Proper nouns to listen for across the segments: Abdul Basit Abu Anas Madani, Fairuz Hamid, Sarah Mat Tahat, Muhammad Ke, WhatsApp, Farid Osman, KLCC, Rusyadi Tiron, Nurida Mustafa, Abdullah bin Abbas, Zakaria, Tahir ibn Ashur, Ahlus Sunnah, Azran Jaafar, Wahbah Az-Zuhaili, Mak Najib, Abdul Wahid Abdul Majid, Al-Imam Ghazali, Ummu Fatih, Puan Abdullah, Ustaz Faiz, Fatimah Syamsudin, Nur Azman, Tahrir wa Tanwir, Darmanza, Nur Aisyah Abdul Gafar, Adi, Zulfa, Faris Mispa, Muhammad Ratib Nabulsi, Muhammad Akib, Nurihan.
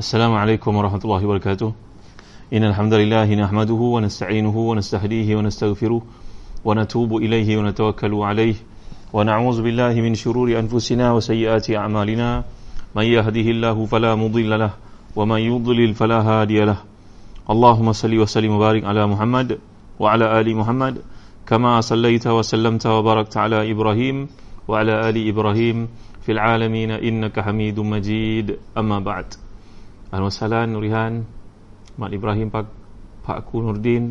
Assalamualaikum warahmatullahi wabarakatuh. Innal hamdalillah nahmaduhu wa nasta'inuhu wa nastahdihi wa nastaghfiruh wa natubu ilayhi wa natawakkalu alayhi wa na'udzu billahi min shururi anfusina wa sayyiati a'malina may yahdihillahu fala mudilla lahu wa may yudlil fala hadiya lahu. Allahumma salli wa sallim wa barik ala Muhammad wa ala ali Muhammad kama sallaita wa sallamta wa barakta ala Ibrahim wa ala ali Ibrahim fil alamin innaka Hamidum Majid. Amma ba'd. Al-Masalan, Nurihan, Mak Ibrahim, Pakku Nurdin,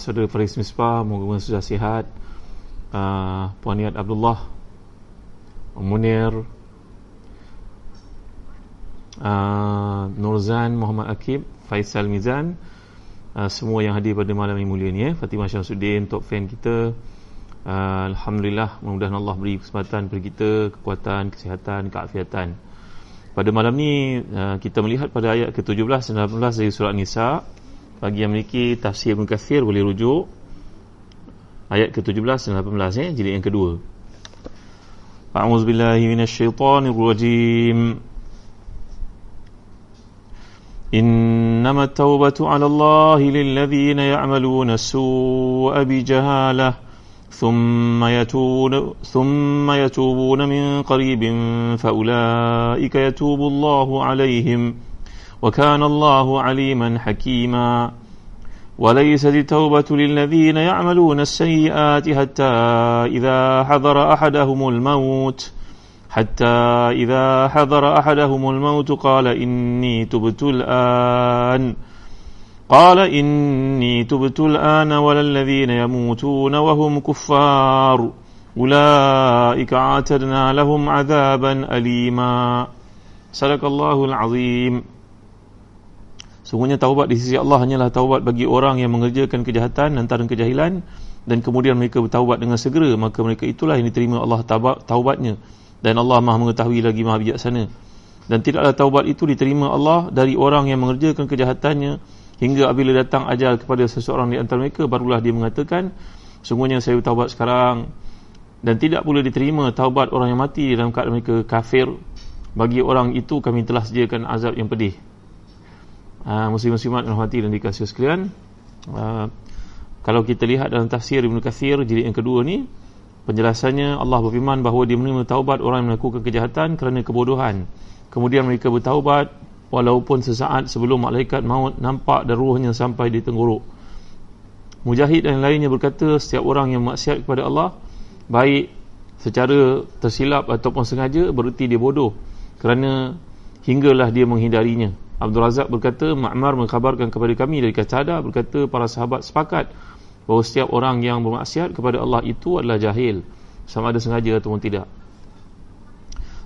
Saudara Faris Mispa, moga-moga sudah sihat, Puan Abdullah, Munir, Nurzan, Muhammad Akib, Faisal Mizan, semua yang hadir pada malam ini mulia ni, Fatimah Syamsudin, top fan kita. Alhamdulillah, mudah-mudahan Allah beri kesempatan kepada kita, kekuatan, kesihatan, keafiatan. Pada malam ni kita melihat pada ayat ke-17 dan 18 dari surah Nisa. Bagi yang memiliki tafsir Ibnu Katsir boleh rujuk ayat ke-17 dan 18 jilid yang kedua. A'udzu billahi minasy syaithanir rajim. Innamat tawbatu 'ala Allahi lillazina ya'maluna as-su'a bi jahalah ثم يتوبون من قريب فأولئك يتوب الله عليهم وكان الله عليما حكيما وليست التوبة للذين يعملون السيئات حتى إذا حضر أحدهم الموت قال إني تبت الآن ولا الذين يموتون وهم كفار أولئك أعتدنا لهم عذابا أليما. Sadaqallahul Azim. Sungguhnya taubat di sisi Allah hanyalah taubat bagi orang yang mengerjakan kejahatan lantaran kejahilan dan kemudian mereka bertaubat dengan segera, maka mereka itulah yang diterima Allah taubatnya, dan Allah Maha mengetahui lagi Maha bijaksana. Dan tidaklah taubat itu diterima Allah dari orang yang mengerjakan kejahatannya hingga apabila datang ajal kepada seseorang di antara mereka, barulah dia mengatakan, sungguhnya saya bertaubat sekarang. Dan tidak pula diterima taubat orang yang mati dalam keadaan mereka kafir. Bagi orang itu kami telah sediakan azab yang pedih. Muslimat rahmati dan dikasihi sekalian, kalau kita lihat dalam tafsir Ibnu Katsir jilid yang kedua ni, penjelasannya Allah berfirman bahawa dia menerima taubat orang yang melakukan kejahatan kerana kebodohan, kemudian mereka bertaubat walaupun sesaat sebelum malaikat maut nampak dan ruhnya sampai di tenggorok. Mujahid dan lainnya berkata, setiap orang yang maksiat kepada Allah, baik secara tersilap ataupun sengaja, bererti dia bodoh, kerana hinggalah dia menghindarinya. Abdul Razak berkata, Ma'mar mengkhabarkan kepada kami dari Qatadah, berkata para sahabat sepakat bahawa setiap orang yang bermaksiat kepada Allah itu adalah jahil, sama ada sengaja ataupun tidak.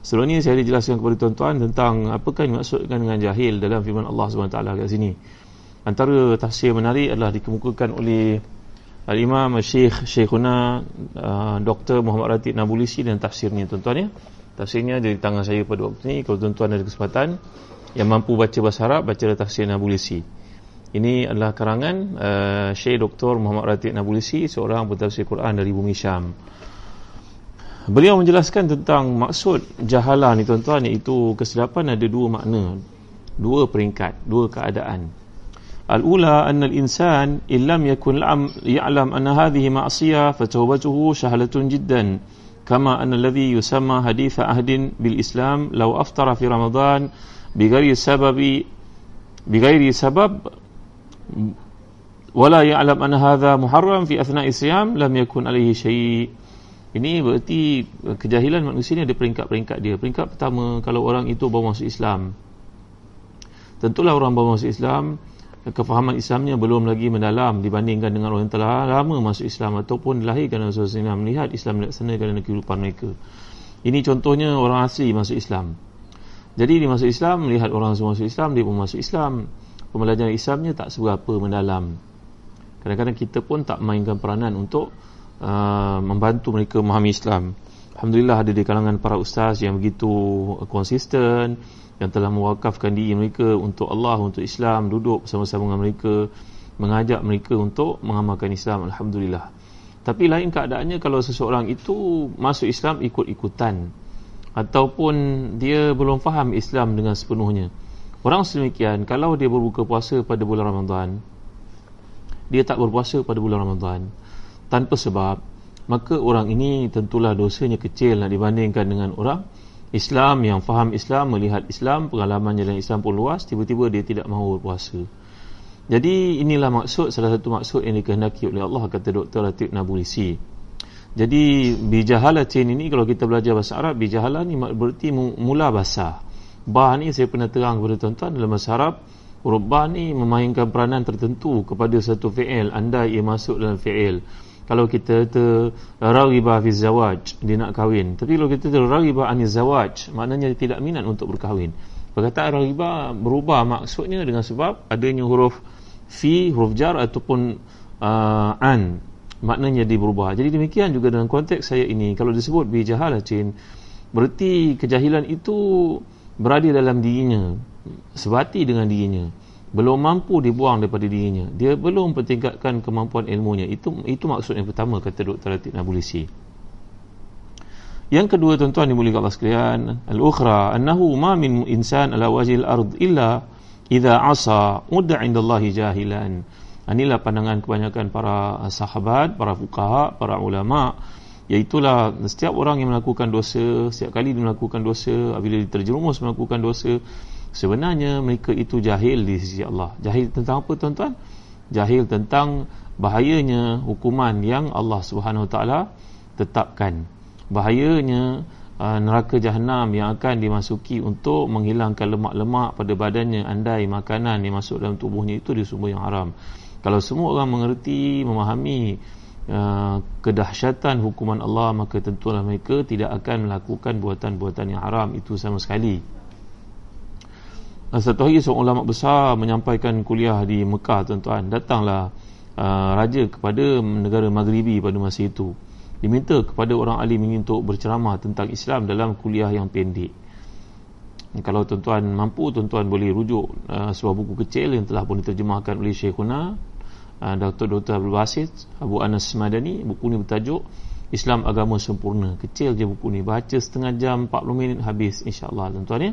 Sebelum ini saya dijelaskan kepada tuan-tuan tentang apakah yang dimaksudkan dengan jahil dalam firman Allah SWT kat sini. Antara tafsir menarik adalah dikemukakan oleh Al-Imam Syekhuna Dr. Muhammad Ratib Nabulsi dan tafsirnya, tuan-tuan ya. Tafsirnya dari tangan saya pada waktu ini. Kalau tuan-tuan ada kesempatan yang mampu baca bahasa Arab, baca tafsir Nabulsi. Ini adalah karangan Syekh Dr. Muhammad Ratib Nabulsi, seorang pentafsir Quran dari bumi Syam. Beliau menjelaskan tentang maksud jahalah ni, tuan-tuan, iaitu kesilapan ada dua makna, dua peringkat, dua keadaan. Al-ula anna al-insan illam yakun ya'lam anna hadhihi ma'siyah fatawbatuhu syahalatun jiddan kama anna alladhi yusamma haditha ahdin bil Islam law aftara fi Ramadan bighairi sabab wala ya'lam anna hadha muharram fi athna'i siyam lam yakun alayhi syai'. Ini berarti kejahilan manusia ni ada peringkat-peringkat dia. Peringkat pertama, kalau orang itu baru masuk Islam. Tentulah orang baru masuk Islam, kefahaman Islamnya belum lagi mendalam dibandingkan dengan orang yang telah lama masuk Islam ataupun lahirkan dalam suasana Islam, melihat Islam dilaksanakan dalam kehidupan mereka. Ini contohnya orang asli masuk Islam. Jadi dia masuk Islam, melihat orang semua masuk Islam, dia pun masuk Islam. Pembelajaran Islamnya tak seberapa mendalam. Kadang-kadang kita pun tak mainkan peranan untuk membantu mereka memahami Islam. Alhamdulillah ada di kalangan para ustaz yang begitu konsisten, yang telah mewakafkan diri mereka untuk Allah, untuk Islam, duduk bersama-sama dengan mereka, mengajak mereka untuk mengamalkan Islam. Alhamdulillah. Tapi lain keadaannya kalau seseorang itu masuk Islam ikut-ikutan. ataupun dia belum faham Islam dengan sepenuhnya. Orang sedemikian, kalau dia berbuka puasa pada bulan Ramadan, dia tak berpuasa pada bulan Ramadan tanpa sebab, maka orang ini tentulah dosanya kecil nak dibandingkan dengan orang Islam yang faham Islam, melihat Islam, pengalaman dalam Islam pun luas, tiba-tiba dia tidak mahu berpuasa. Jadi inilah maksud, salah satu maksud yang dikehendaki oleh Allah, kata Dr. Ratib Nabulsi. Jadi bijahalatin ini, kalau kita belajar bahasa Arab, bijahalah ni berarti mula basah. Bah ni saya pernah terang kepada tuan-tuan, dalam bahasa Arab huruf bah ni memainkan peranan tertentu kepada satu fi'il, andai ia masuk dalam fi'il. Kalau kita terraghibah fi zawaj, dia nak kahwin. Tapi kalau kita terraghibah an zawaj, maknanya dia tidak minat untuk berkahwin. Perkataan raghibah berubah maksudnya dengan sebab adanya huruf fi, huruf jar ataupun an, maknanya dia berubah. Jadi demikian juga dalam konteks saya ini, kalau disebut bijahalatin berarti kejahilan itu berada dalam dirinya, sebati dengan dirinya, belum mampu dibuang daripada dirinya, dia belum pertingkatkan kemampuan ilmunya. Itu maksud yang pertama, kata Dr. Ratib Nabulsi. Yang kedua, tuan-tuan dimuliakan Allah sekalian, al-ukhra annahu ma min insan ala wajhil ard illa idza asa udda indallahi jahilan. Inilah pandangan kebanyakan para sahabat, para fuqaha, para ulama, iaitulah setiap orang yang melakukan dosa, setiap kali dia melakukan dosa, apabila diterjerumus melakukan dosa, sebenarnya mereka itu jahil di sisi Allah. Jahil tentang apa tuan-tuan? Jahil tentang bahayanya hukuman yang Allah Subhanahu Wa Taala tetapkan, bahayanya neraka Jahannam yang akan dimasuki untuk menghilangkan lemak-lemak pada badannya andai makanan yang masuk dalam tubuhnya itu dari sumber yang haram. Kalau semua orang mengerti, memahami kedahsyatan hukuman Allah, maka tentulah mereka tidak akan melakukan buatan-buatan yang haram itu sama sekali. Satu hari seorang ulama besar menyampaikan kuliah di Mekah, tuan-tuan. Datanglah raja kepada negara Maghribi pada masa itu. Diminta kepada orang alim ini untuk berceramah tentang Islam dalam kuliah yang pendek. Kalau tuan-tuan mampu, tuan-tuan boleh rujuk sebuah buku kecil yang telah pun diterjemahkan oleh Syekhuna Dr. Abdul Basit Abu Anas Madani. Buku ni bertajuk Islam Agama Sempurna. Kecil je buku ni, baca setengah jam 40 minit habis, insya-Allah tuan-tuan ya.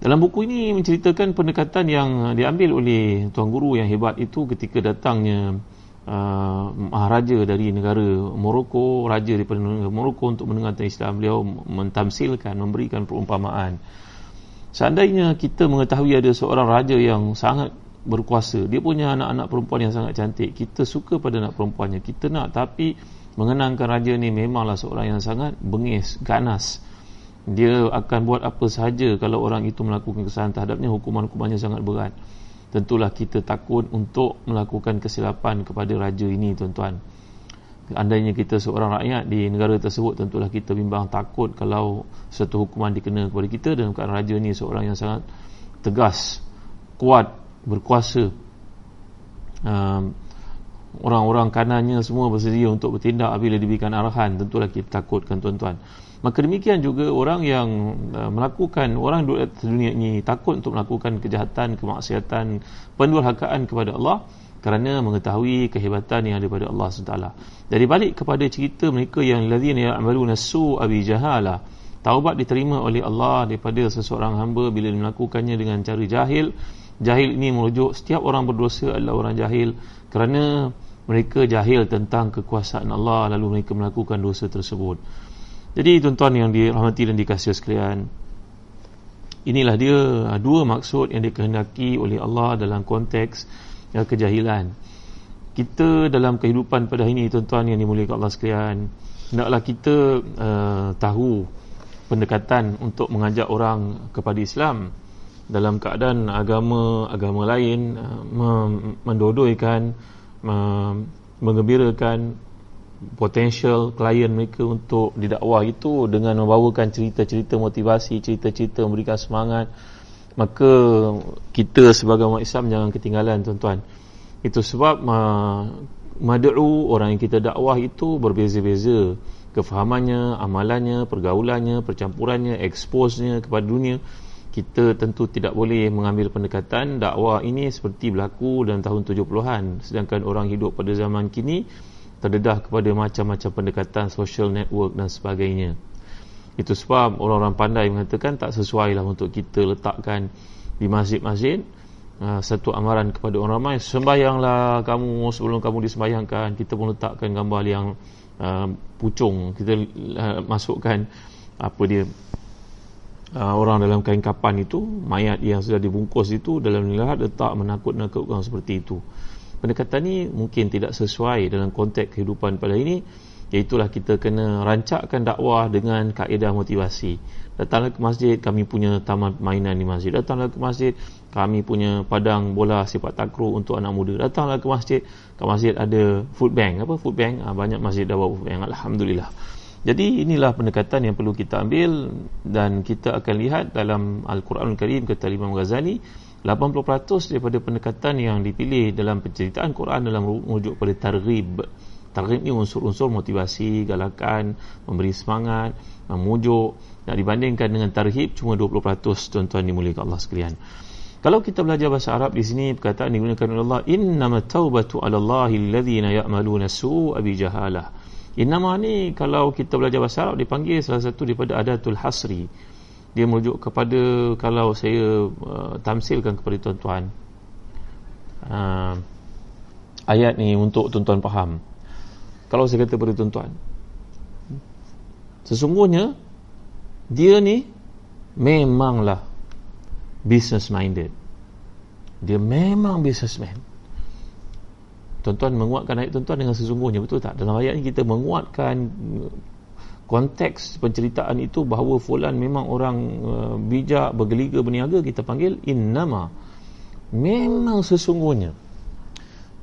Dalam buku ini menceritakan pendekatan yang diambil oleh tuan guru yang hebat itu ketika datangnya maharaja dari negara Morocco, raja daripada negara Morocco untuk mendengar tentang Islam. Beliau mentamsilkan, memberikan perumpamaan. Seandainya kita mengetahui ada seorang raja yang sangat berkuasa, dia punya anak-anak perempuan yang sangat cantik, kita suka pada anak perempuannya, kita nak, tapi mengenangkan raja ni memanglah seorang yang sangat bengis, ganas. Dia akan buat apa sahaja kalau orang itu melakukan kesalahan terhadapnya, hukuman-hukumannya sangat berat. Tentulah kita takut untuk melakukan kesilapan kepada raja ini, tuan-tuan. Andainya kita seorang rakyat di negara tersebut, tentulah kita bimbang, takut kalau satu hukuman dikena kepada kita. Dan bukan raja ini seorang yang sangat tegas, kuat, berkuasa. Orang-orang kanannya semua bersedia untuk bertindak apabila diberikan arahan, tentulah kita takutkan, tuan-tuan. Maka demikian juga orang yang orang di dunia ini takut untuk melakukan kejahatan, kemaksiatan, pendurhakaan kepada Allah kerana mengetahui kehebatan yang ada daripada Allah SWT. Jadi balik kepada cerita mereka yang lazina ya'maluna su'a bi jahalah. Taubat diterima oleh Allah daripada seseorang hamba bila melakukannya dengan cara jahil. Jahil ini merujuk setiap orang berdosa adalah orang jahil kerana mereka jahil tentang kekuasaan Allah, lalu mereka melakukan dosa tersebut. Jadi tuan-tuan yang dirahmati dan dikasihi sekalian, inilah dia dua maksud yang dikehendaki oleh Allah dalam konteks kejahilan. Kita dalam kehidupan pada hari ini, tuan-tuan yang dimuliakan Allah sekalian, hendaklah kita tahu pendekatan untuk mengajak orang kepada Islam dalam keadaan agama lain mendodoikan, mengembirakan potensial klien mereka untuk didakwah itu dengan membawakan cerita-cerita motivasi, cerita-cerita memberikan semangat. Maka kita sebagai umat Islam jangan ketinggalan, tuan-tuan. Itu sebab mad'u, orang yang kita dakwah itu berbeza-beza kefahamannya, amalannya, pergaulannya, percampurannya, expose-nya kepada dunia. Kita tentu tidak boleh mengambil pendekatan dakwah ini seperti berlaku dalam tahun 70-an, sedangkan orang hidup pada zaman kini terdedah kepada macam-macam pendekatan, social network dan sebagainya. Itu sebab orang-orang pandai mengatakan tak sesuailah untuk kita letakkan di masjid-masjid satu amaran kepada orang ramai, sembahyanglah kamu sebelum kamu disembahyangkan. Kita pun letakkan gambar yang pucung, kita masukkan apa dia, orang dalam kain kapan itu, mayat yang sudah dibungkus itu dalam lihat, letak menakut-nakutkan seperti itu. Pendekatan ni mungkin tidak sesuai dalam konteks kehidupan pada ini. Iaitulah kita kena rancakkan dakwah dengan kaedah motivasi. Datanglah ke masjid, kami punya taman permainan di masjid. Datanglah ke masjid, kami punya padang bola sepak takraw untuk anak muda. Datanglah ke masjid, kat masjid ada food bank. Apa food bank? Banyak masjid dah buat food bank, alhamdulillah. Jadi inilah pendekatan yang perlu kita ambil, dan kita akan lihat dalam Al-Quranul Karim, kata Imam Ghazali, 80% daripada pendekatan yang dipilih dalam penceritaan Quran dalam merujuk pada targhib. Targhib ni unsur-unsur motivasi, galakan, memberi semangat, memujuk. Nak dibandingkan dengan tarhib cuma 20%. Tuan-tuan dimuliakan Allah sekalian. Kalau kita belajar bahasa Arab di sini, perkataan digunakan oleh Allah, innamat taubatu 'ala Allahi alladhina ya'maluna su'a bi jahalah. Innama ni kalau kita belajar bahasa Arab dipanggil salah satu daripada adatul hasri. Dia merujuk kepada, kalau saya tamsilkan kepada tuan-tuan, ayat ni untuk tuan-tuan faham. Kalau saya kata kepada tuan-tuan, sesungguhnya dia ni memanglah business minded, dia memang businessman. Tuan-tuan menguatkan ayat tuan-tuan dengan sesungguhnya, betul tak? Dalam ayat ni kita menguatkan konteks penceritaan itu bahawa fulan memang orang bijak, bergeliga, berniaga, kita panggil innama, memang sesungguhnya.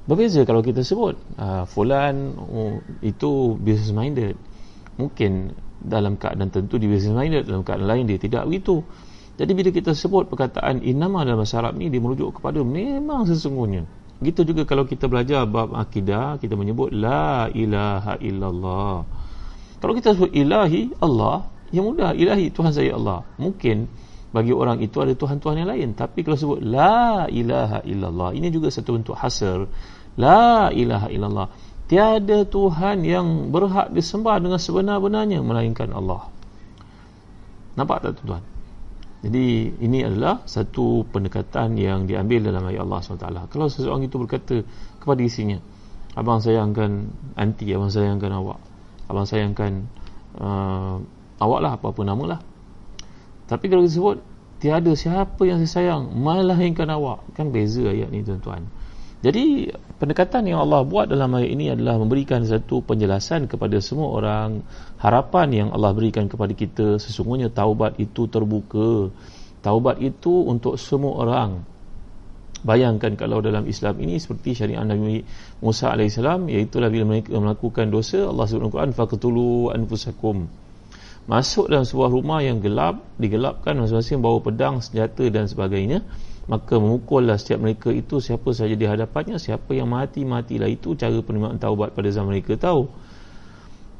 Berbeza kalau kita sebut fulan itu business minded. Mungkin dalam keadaan tentu dia business minded, dalam keadaan lain dia tidak begitu. Jadi bila kita sebut perkataan innama dalam bahasa Arab ni, dia merujuk kepada memang sesungguhnya. Begitu juga kalau kita belajar bab akidah, kita menyebut la ilaha illallah. Kalau kita sebut ilahi Allah, ya mudah, ilahi Tuhan saya Allah. Mungkin bagi orang itu ada Tuhan-Tuhan yang lain, tapi kalau sebut la ilaha illallah, ini juga satu bentuk hasr. La ilaha illallah, tiada Tuhan yang berhak disembah dengan sebenar-benarnya melainkan Allah. Nampak tak tuan-tuan? Jadi ini adalah satu pendekatan yang diambil dalam ayat Allah SWT. Kalau seseorang itu berkata kepada isinya, abang sayangkan anti, abang sayangkan awak, abang sayangkan awak lah, apa-apa namalah. Tapi kalau disebut tiada siapa yang saya sayang melainkan awak, kan beza ayat ni tuan-tuan. Jadi pendekatan yang Allah buat dalam ayat ini adalah memberikan satu penjelasan kepada semua orang. Harapan yang Allah berikan kepada kita, sesungguhnya taubat itu terbuka, taubat itu untuk semua orang. Bayangkan kalau dalam Islam ini seperti syariat Nabi Musa AS, iaitulah bila mereka melakukan dosa, Allah sebut dalam Quran, faqtulu anfusakum, masuk dalam sebuah rumah yang gelap, digelapkan, masing-masing bawa pedang, senjata dan sebagainya, maka memukullah setiap mereka itu siapa sahaja di hadapannya, siapa yang mati, matilah. Itu cara penerimaan taubat pada zaman mereka tahu.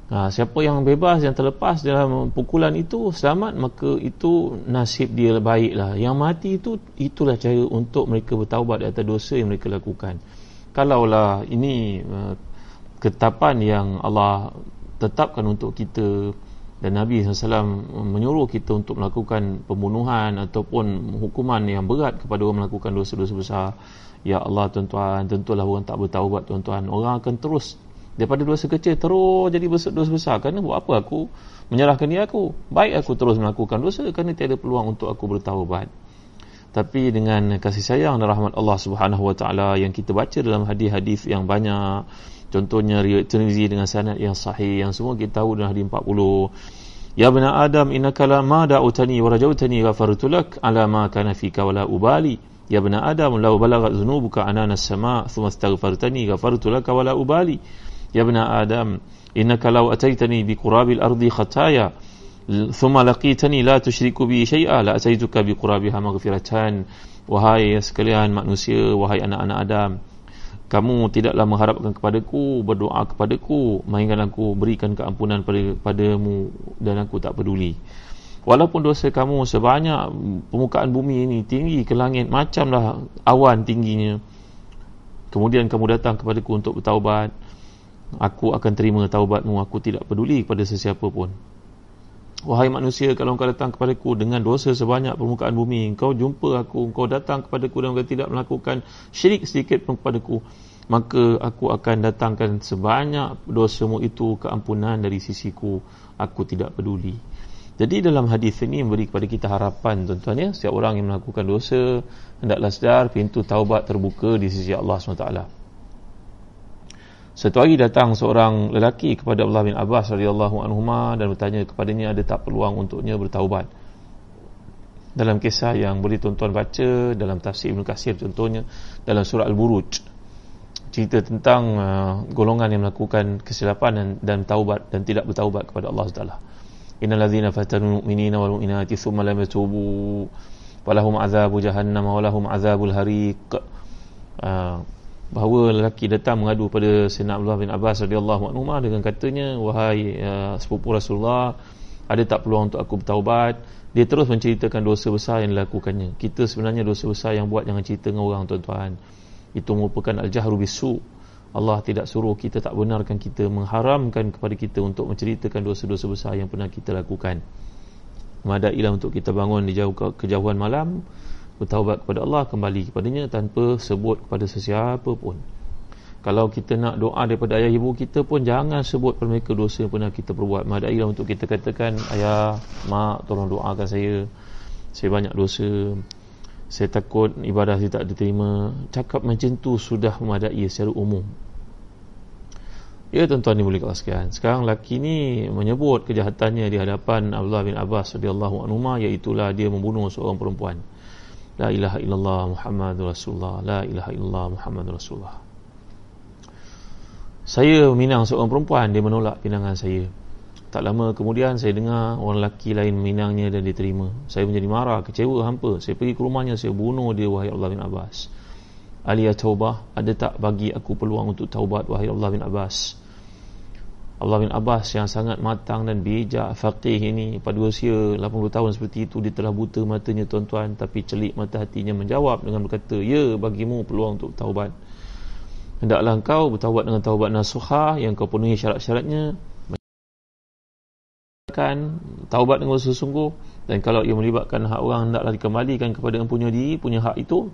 Siapa yang bebas, yang terlepas dalam pukulan itu, selamat, maka itu nasib dia baiklah. Yang mati itu, itulah cara untuk mereka bertaubat atas dosa yang mereka lakukan. Kalaulah ini ketapan yang Allah tetapkan untuk kita, dan Nabi SAW menyuruh kita untuk melakukan pembunuhan ataupun hukuman yang berat kepada orang melakukan dosa-dosa besar, ya Allah tuan-tuan, tentulah orang tak bertaubat tuan-tuan, orang akan terus daripada dosa kecil terus jadi dosa besar. Kerana buat apa aku menyerahkan diri aku, baik aku terus melakukan dosa kerana tiada peluang untuk aku bertaubat. Tapi dengan kasih sayang dan rahmat Allah SWT yang kita baca dalam hadis-hadis yang banyak, contohnya riwayat Tirmizi dengan sanad yang sahih, yang semua kita tahu dalam hadis 40, ya bani adam innaka lama da'utani wa rajautani ghafartu lak ala ma kana fika wala ubali, ya bani adam law balagat dhunubuka anana as-sama thumma astaghfartani ghafartu lak wala ubali, ya bani adam innaka law ataitani bi qurabil ardi khataya thumma laqitani la tushriku bi syai'a la ataituka bi qurabiha maghfiratan. Wahai sekalian manusia, wahai anak-anak Adam, kamu tidaklah mengharapkan kepadaku, berdoa kepadaku, mainkan aku, berikan keampunan padamu, dan aku tak peduli. Walaupun dosa kamu sebanyak permukaan bumi ini, tinggi ke langit, macamlah awan tingginya, kemudian kamu datang kepadaku untuk bertaubat, aku akan terima taubatmu, aku tidak peduli kepada sesiapa pun. Wahai manusia, kalau engkau datang kepadaku dengan dosa sebanyak permukaan bumi, engkau jumpa aku, engkau datang kepadaku dan engkau tidak melakukan syirik sedikit pun kepadaku, maka aku akan datangkan sebanyak dosamu itu keampunan dari sisiku, aku tidak peduli. Jadi dalam hadis ini memberi kepada kita harapan, tuan-tuan ya, setiap orang yang melakukan dosa hendaklah sedar pintu taubat terbuka di sisi Allah SWT. Satu hari datang seorang lelaki kepada Abdullah bin Abbas radhiyallahu anhuma dan bertanya kepadanya ada tak peluang untuknya bertaubat. Dalam kisah yang boleh tuan-tuan baca dalam tafsir Ibnu Katsir contohnya dalam surah Al-Buruj, cerita tentang golongan yang melakukan kesilapan dan taubat dan tidak bertaubat kepada Allah Taala. Innal ladzina fatanul mu'minina wal mu'minati tsumma lam yatubu walahum azabu jahannam walahum azabul hariq. Bahawa lelaki datang mengadu pada Sayyidina Abdullah bin Abbas radhiyallahu anhu dengan katanya, wahai sepupu Rasulullah, ada tak peluang untuk aku bertaubat? Dia terus menceritakan dosa besar yang dilakukannya. Kita sebenarnya dosa besar yang buat, jangan cerita dengan orang tuan-tuan. Itu merupakan al-jahru bisu. Allah tidak suruh kita, tak benarkan kita, mengharamkan kepada kita untuk menceritakan dosa-dosa besar yang pernah kita lakukan. Madailah untuk kita bangun di jauh kejauhan malam, bertaubat kepada Allah, kembali kepadanya tanpa sebut kepada sesiapa pun. Kalau kita nak doa daripada ayah ibu kita pun, jangan sebut kepada mereka dosa yang pernah kita perbuat. Madailah untuk kita katakan, ayah, mak, tolong doakan saya banyak dosa, saya takut ibadah saya tak diterima. Cakap macam tu sudah memadai secara umum. Ya tuan-tuan ni boleh katakan, sekarang lelaki ni menyebut kejahatannya di hadapan Abdullah bin Abbas radhiyallahu anhuma, iaitulah dia membunuh seorang perempuan. La ilaha illallah Muhammadur Rasulullah, la ilaha illallah Muhammadur Rasulullah. Saya minang seorang perempuan, dia menolak pinangan saya. Tak lama kemudian saya dengar orang lelaki lain minangnya dan diterima. Saya menjadi marah, kecewa, hampa. Saya pergi ke rumahnya, saya bunuh dia, wahai Abdullah bin Abbas. Aliyah taubah, ada tak bagi aku peluang untuk taubat, wahai Abdullah bin Abbas? Abdullah bin Abbas yang sangat matang dan bijak, faqih ini, pada usia 80 tahun seperti itu, dia telah buta matanya tuan-tuan, tapi celik mata hatinya menjawab dengan berkata, ya, bagimu peluang untuk taubat. Hendaklah engkau bertaubat dengan taubat nasuha yang kau penuhi syarat-syaratnya, taubat dengan sesungguh, dan kalau ia melibatkan hak orang, hendaklah dikembalikan kepada yang punya diri, punya hak itu.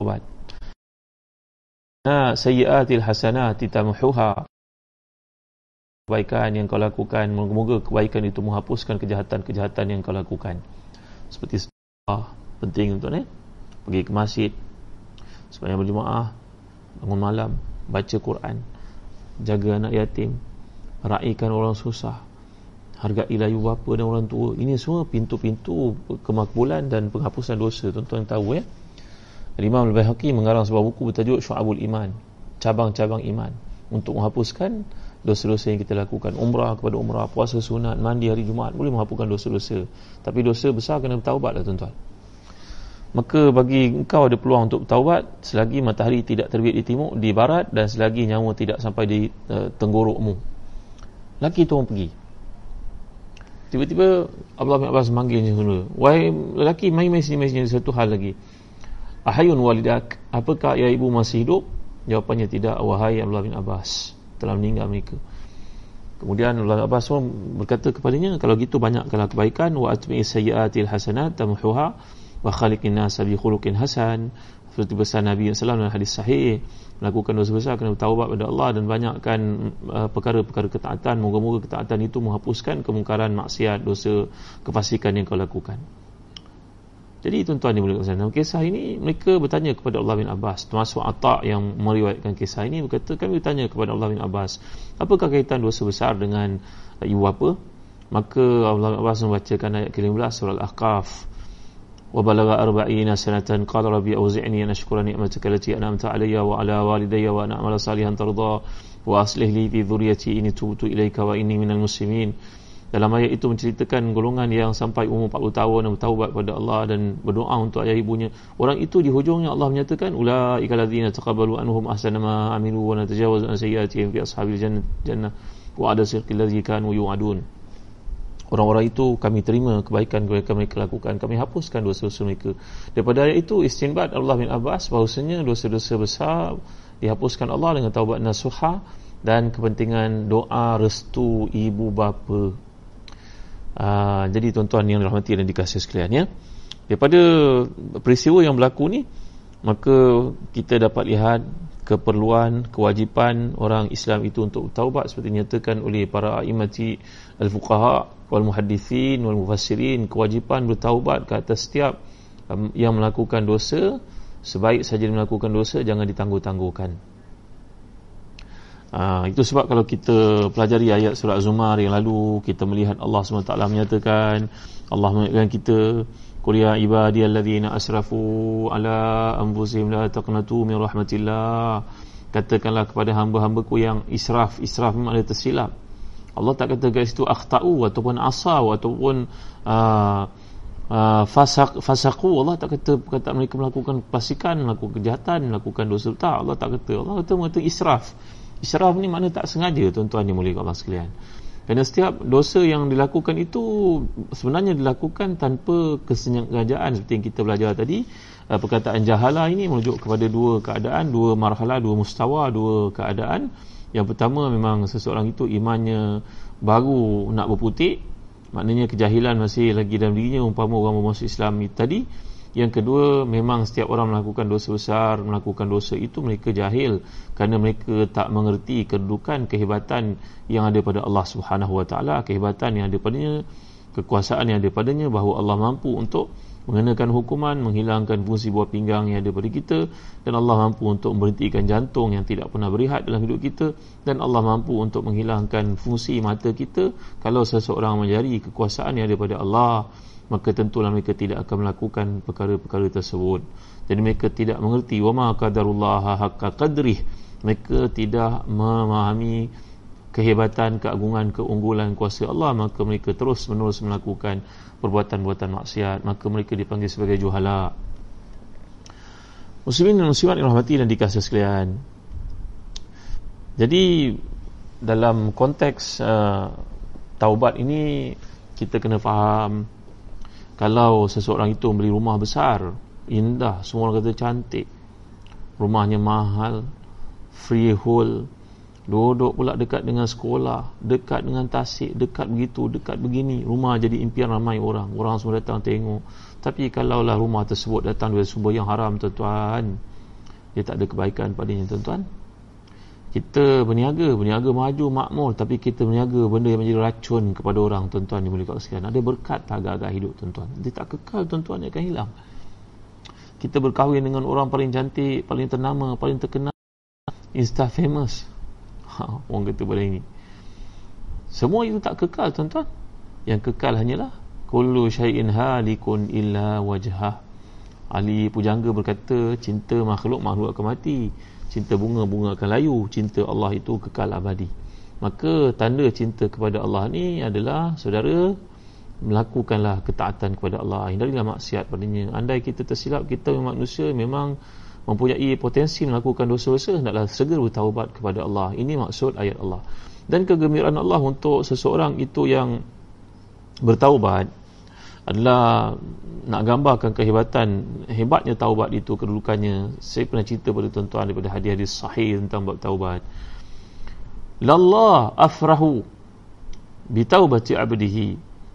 Taubat. Sayyiatil hasanati tamhuha. Kebaikan yang kau lakukan, moga-moga kebaikan itu menghapuskan kejahatan-kejahatan yang kau lakukan. Seperti sedekah, penting untuk ni. Pergi ke masjid, sembahyang berjemaah, bangun malam, baca Quran, jaga anak yatim, raikan orang susah, hargailah ibu bapa dan orang tua. Ini semua pintu-pintu kemakbulan dan penghapusan dosa, tuan-tuan tahu ya. Imam Al-Baihaqi mengarang sebuah buku bertajuk Syu'abul Iman, cabang-cabang iman, untuk menghapuskan dosa-dosa yang kita lakukan. Umrah kepada umrah, puasa sunat, mandi hari Jumaat boleh menghapuskan dosa-dosa, tapi dosa besar kena bertaubatlah tuan-tuan. Maka bagi engkau ada peluang untuk bertaubat selagi matahari tidak terbit di timur, di barat, dan selagi nyawa tidak sampai di tenggorokmu. Lelaki tu orang pergi. Tiba-tiba Abdullah bin Abbas manggil semula, wahai lelaki, mai-mai sini, satu hal lagi. Ahayun walidak, apakah ayah ibu masih hidup? Jawapannya, tidak, wahai Abdullah bin Abbas, telah meninggal mereka. Kemudian Abdullah bin Abbas pun berkata kepadanya, kalau gitu banyakkanlah kebaikan, wa atmi'i sayyiatil hasanat tamhuha wa khaliqin nas bi khuluqin hasan. Seperti pesan Nabi SAW dalam hadis sahih, melakukan dosa besar kena bertaubat kepada Allah dan banyakkan perkara-perkara ketaatan, moga-moga ketaatan itu menghapuskan kemungkaran, maksiat, dosa, kefasikan yang kau lakukan. Jadi tuan-tuan ni boleh kata, dalam kisah ini mereka bertanya kepada Abdullah bin Abbas, termasuk Atta yang meriwayatkan kisah ini berkata, kami bertanya kepada Abdullah bin Abbas, apakah kaitan dosa besar dengan ibu bapa? Maka Abdullah bin Abbas membacakan ayat ke-15 surah Al-Ahqaf. وبلغ 40 سنة قال ربي أوزعني أن أشكر نعمتك التي أنعمت علي وعلى والدي وأن أعمل صالحا ترضى وأصلح لي في ذريتي إني تبت إليك وإني من المسلمين. Dalam ayat itu menceritakan golongan yang sampai umur 40 tahun dan bertaubat kepada Allah dan berdoa untuk ayah ibunya. Orang itu di hujungnya Allah menyatakan, ulaika allazina taqabbalu anhum ahsana ma amilu wa natajawazu an sayyiatihim fi ashabil jannah wa ada sirqil ladzi kanu yu'adun. Orang-orang itu kami terima kebaikan-kebaikan mereka lakukan, kami hapuskan dosa-dosa mereka. Daripada ayat itu istinbat Abdullah bin Abbas bahawasanya dosa-dosa besar dihapuskan Allah dengan taubat nasuha dan kepentingan doa restu ibu bapa. Jadi tuan-tuan yang dirahmati dan dikasihi sekalian, ya, daripada peristiwa yang berlaku ni, maka kita dapat lihat keperluan, kewajipan orang Islam itu untuk taubat seperti dinyatakan oleh para a'immati al-fuqaha wal muhaddithin wal mufassirin. Kewajipan bertaubat ke atas setiap yang melakukan dosa. Sebaik saja melakukan dosa, jangan ditangguh-tangguhkan. Itu sebab kalau kita pelajari ayat surah Az-Zumar yang lalu, kita melihat Allah SWT menyatakan, Allah menyatakan kita, qul ya ibadiyallazina asrafu ala anfusihim la taqnatu min rahmatillah, katakanlah kepada hamba-hambaku yang israf memang ada tersilap. Allah tak kata kat situ akhtau ataupun asaw ataupun fasaqu. Allah tak kata perkataan mereka melakukan fasikan, melakukan kejahatan, melakukan dosa. Tak, Allah tak kata. Allah kata mereka israf ni makna tak sengaja, tuan-tuan yang mulia Allah sekalian. Kerana setiap dosa yang dilakukan itu sebenarnya dilakukan tanpa kesengajaan, seperti yang kita belajar tadi. Perkataan jahala ini merujuk kepada dua keadaan, dua marhala, dua mustawa, dua keadaan. Yang pertama, memang seseorang itu imannya baru nak berputik, maknanya kejahilan masih lagi dalam dirinya, umpama orang bermusuh Islam tadi. Yang kedua, memang setiap orang melakukan dosa besar, melakukan dosa itu mereka jahil kerana mereka tak mengerti kedudukan, kehebatan yang ada pada Allah Subhanahu Wa Taala, kehebatan yang ada padanya, kekuasaan yang ada padanya, bahawa Allah mampu untuk mengenakan hukuman, menghilangkan fungsi buah pinggang yang ada pada kita, dan Allah mampu untuk memberhentikan jantung yang tidak pernah berehat dalam hidup kita, dan Allah mampu untuk menghilangkan fungsi mata kita. Kalau seseorang mencari kekuasaan yang ada pada Allah, maka tentulah mereka tidak akan melakukan perkara-perkara tersebut. Jadi mereka tidak mengerti wa ma qadarullah haqqa qadrih, mereka tidak memahami kehebatan, keagungan, keunggulan kuasa Allah, maka mereka terus-menerus melakukan perbuatan-perbuatan maksiat, maka mereka dipanggil sebagai juhala. Muslimin dan muslimat yang dirahmati dan dikasihi sekalian, jadi dalam konteks taubat ini kita kena faham, kalau seseorang itu membeli rumah besar, indah, semua orang kata cantik, rumahnya mahal, freehold, duduk pula dekat dengan sekolah, dekat dengan tasik, dekat begitu, dekat begini, rumah jadi impian ramai orang, orang semua datang tengok. Tapi kalaulah rumah tersebut datang dari sumber yang haram, tuan-tuan, dia tak ada kebaikan padanya, tuan-tuan. Kita berniaga maju, makmur, tapi kita berniaga benda yang menjadi racun kepada orang, tuan-tuan yang mulia sekalian. Ada berkat tak agak-agak hidup, tuan-tuan? Dia tak kekal, tuan-tuan, dia akan hilang. Kita berkahwin dengan orang paling cantik, paling ternama, paling terkenal, insta famous, orang kata pada ini, semua itu tak kekal, tuan-tuan. Yang kekal hanyalah kullu syai'in halikun illa wajhah. Ali Pujangga berkata, cinta makhluk akan mati, cinta bunga akan layu, cinta Allah itu kekal abadi. Maka tanda cinta kepada Allah ni adalah, saudara, melakukanlah ketaatan kepada Allah, hindarilah maksiat padanya. Andai kita tersilap, kita manusia memang mempunyai potensi melakukan dosa-dosa, hendaklah segera bertaubat kepada Allah. Ini maksud ayat Allah. Dan kegembiraan Allah untuk seseorang itu yang bertaubat adalah, nak gambarkan kehebatan, hebatnya taubat itu, kedudukannya. Saya pernah cerita pada tuan-tuan daripada hadis-hadis sahih tentang bab taubat. Lallah afrahu bitaubati abdihi,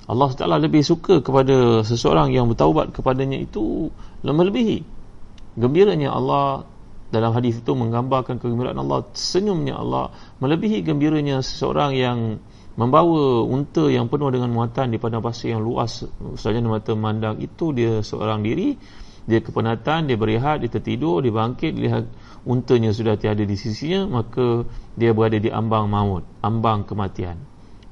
Allah SWT lebih suka kepada seseorang yang bertaubat kepadanya itu melebihi gembiranya Allah. Dalam hadis itu menggambarkan kegembiraan Allah, senyumnya Allah melebihi gembiranya seseorang yang membawa unta yang penuh dengan muatan daripada pasir yang luas, saja mata memandang itu, dia seorang diri, dia kepenatan, dia berehat, dia tertidur, dia bangkit, lihat untanya sudah tiada di sisinya, maka dia berada di ambang maut, ambang kematian,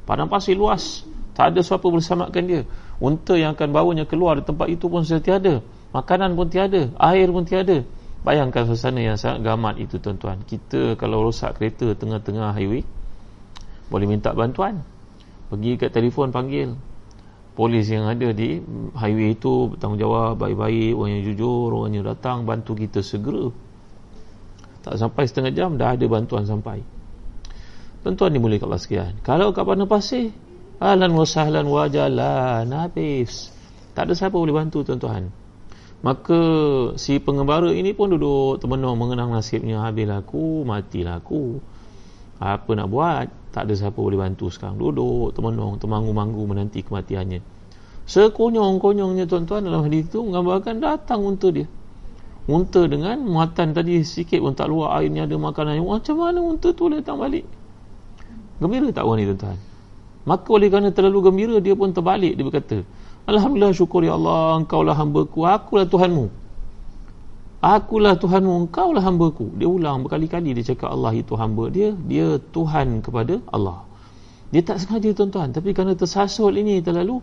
padang pasir luas, tak ada siapa bersamakan dia. Unta yang akan bawanya keluar dari tempat itu pun sudah tiada, makanan pun tiada, air pun tiada. Bayangkan suasana yang sangat gamat itu, tuan-tuan. Kita kalau rosak kereta tengah-tengah highway, boleh minta bantuan, pergi kat telefon panggil polis yang ada di highway itu, bertanggungjawab, baik-baik, orang yang jujur, orang yang datang bantu kita segera. Tak sampai setengah jam dah ada bantuan sampai. Tuan-tuan dimulai Allah sekian, kalau kat mana pasir, ahlan wa sahlan wa jalan, habis, tak ada siapa boleh bantu, tuan-tuan. Maka si pengembara ini pun duduk termenung mengenang nasibnya, habislah aku, matilah aku, apa nak buat. tak ada siapa boleh bantu sekarang. Duduk termenung, termanggu-manggu menanti kematiannya. Sekonyong-konyongnya tuan-tuan, dalam hadis itu menggambarkan datang unta dia. Unta dengan muatan tadi sikit pun tak luar, airnya ada, makanannya. Macam mana unta tu datang balik? Gembira tak orang ni tuan-tuan? Maka oleh kerana terlalu gembira, dia pun terbalik. Dia berkata, Alhamdulillah, syukur ya Allah, engkaulah hambaku, akulah Tuhanmu. Akulah Tuhanmu, engkaulah hambaku. Dia ulang berkali-kali, dia cakap Allah itu hamba dia, dia Tuhan kepada Allah. Dia tak sengaja tuan-tuan, tapi kerana tersasul ini terlalu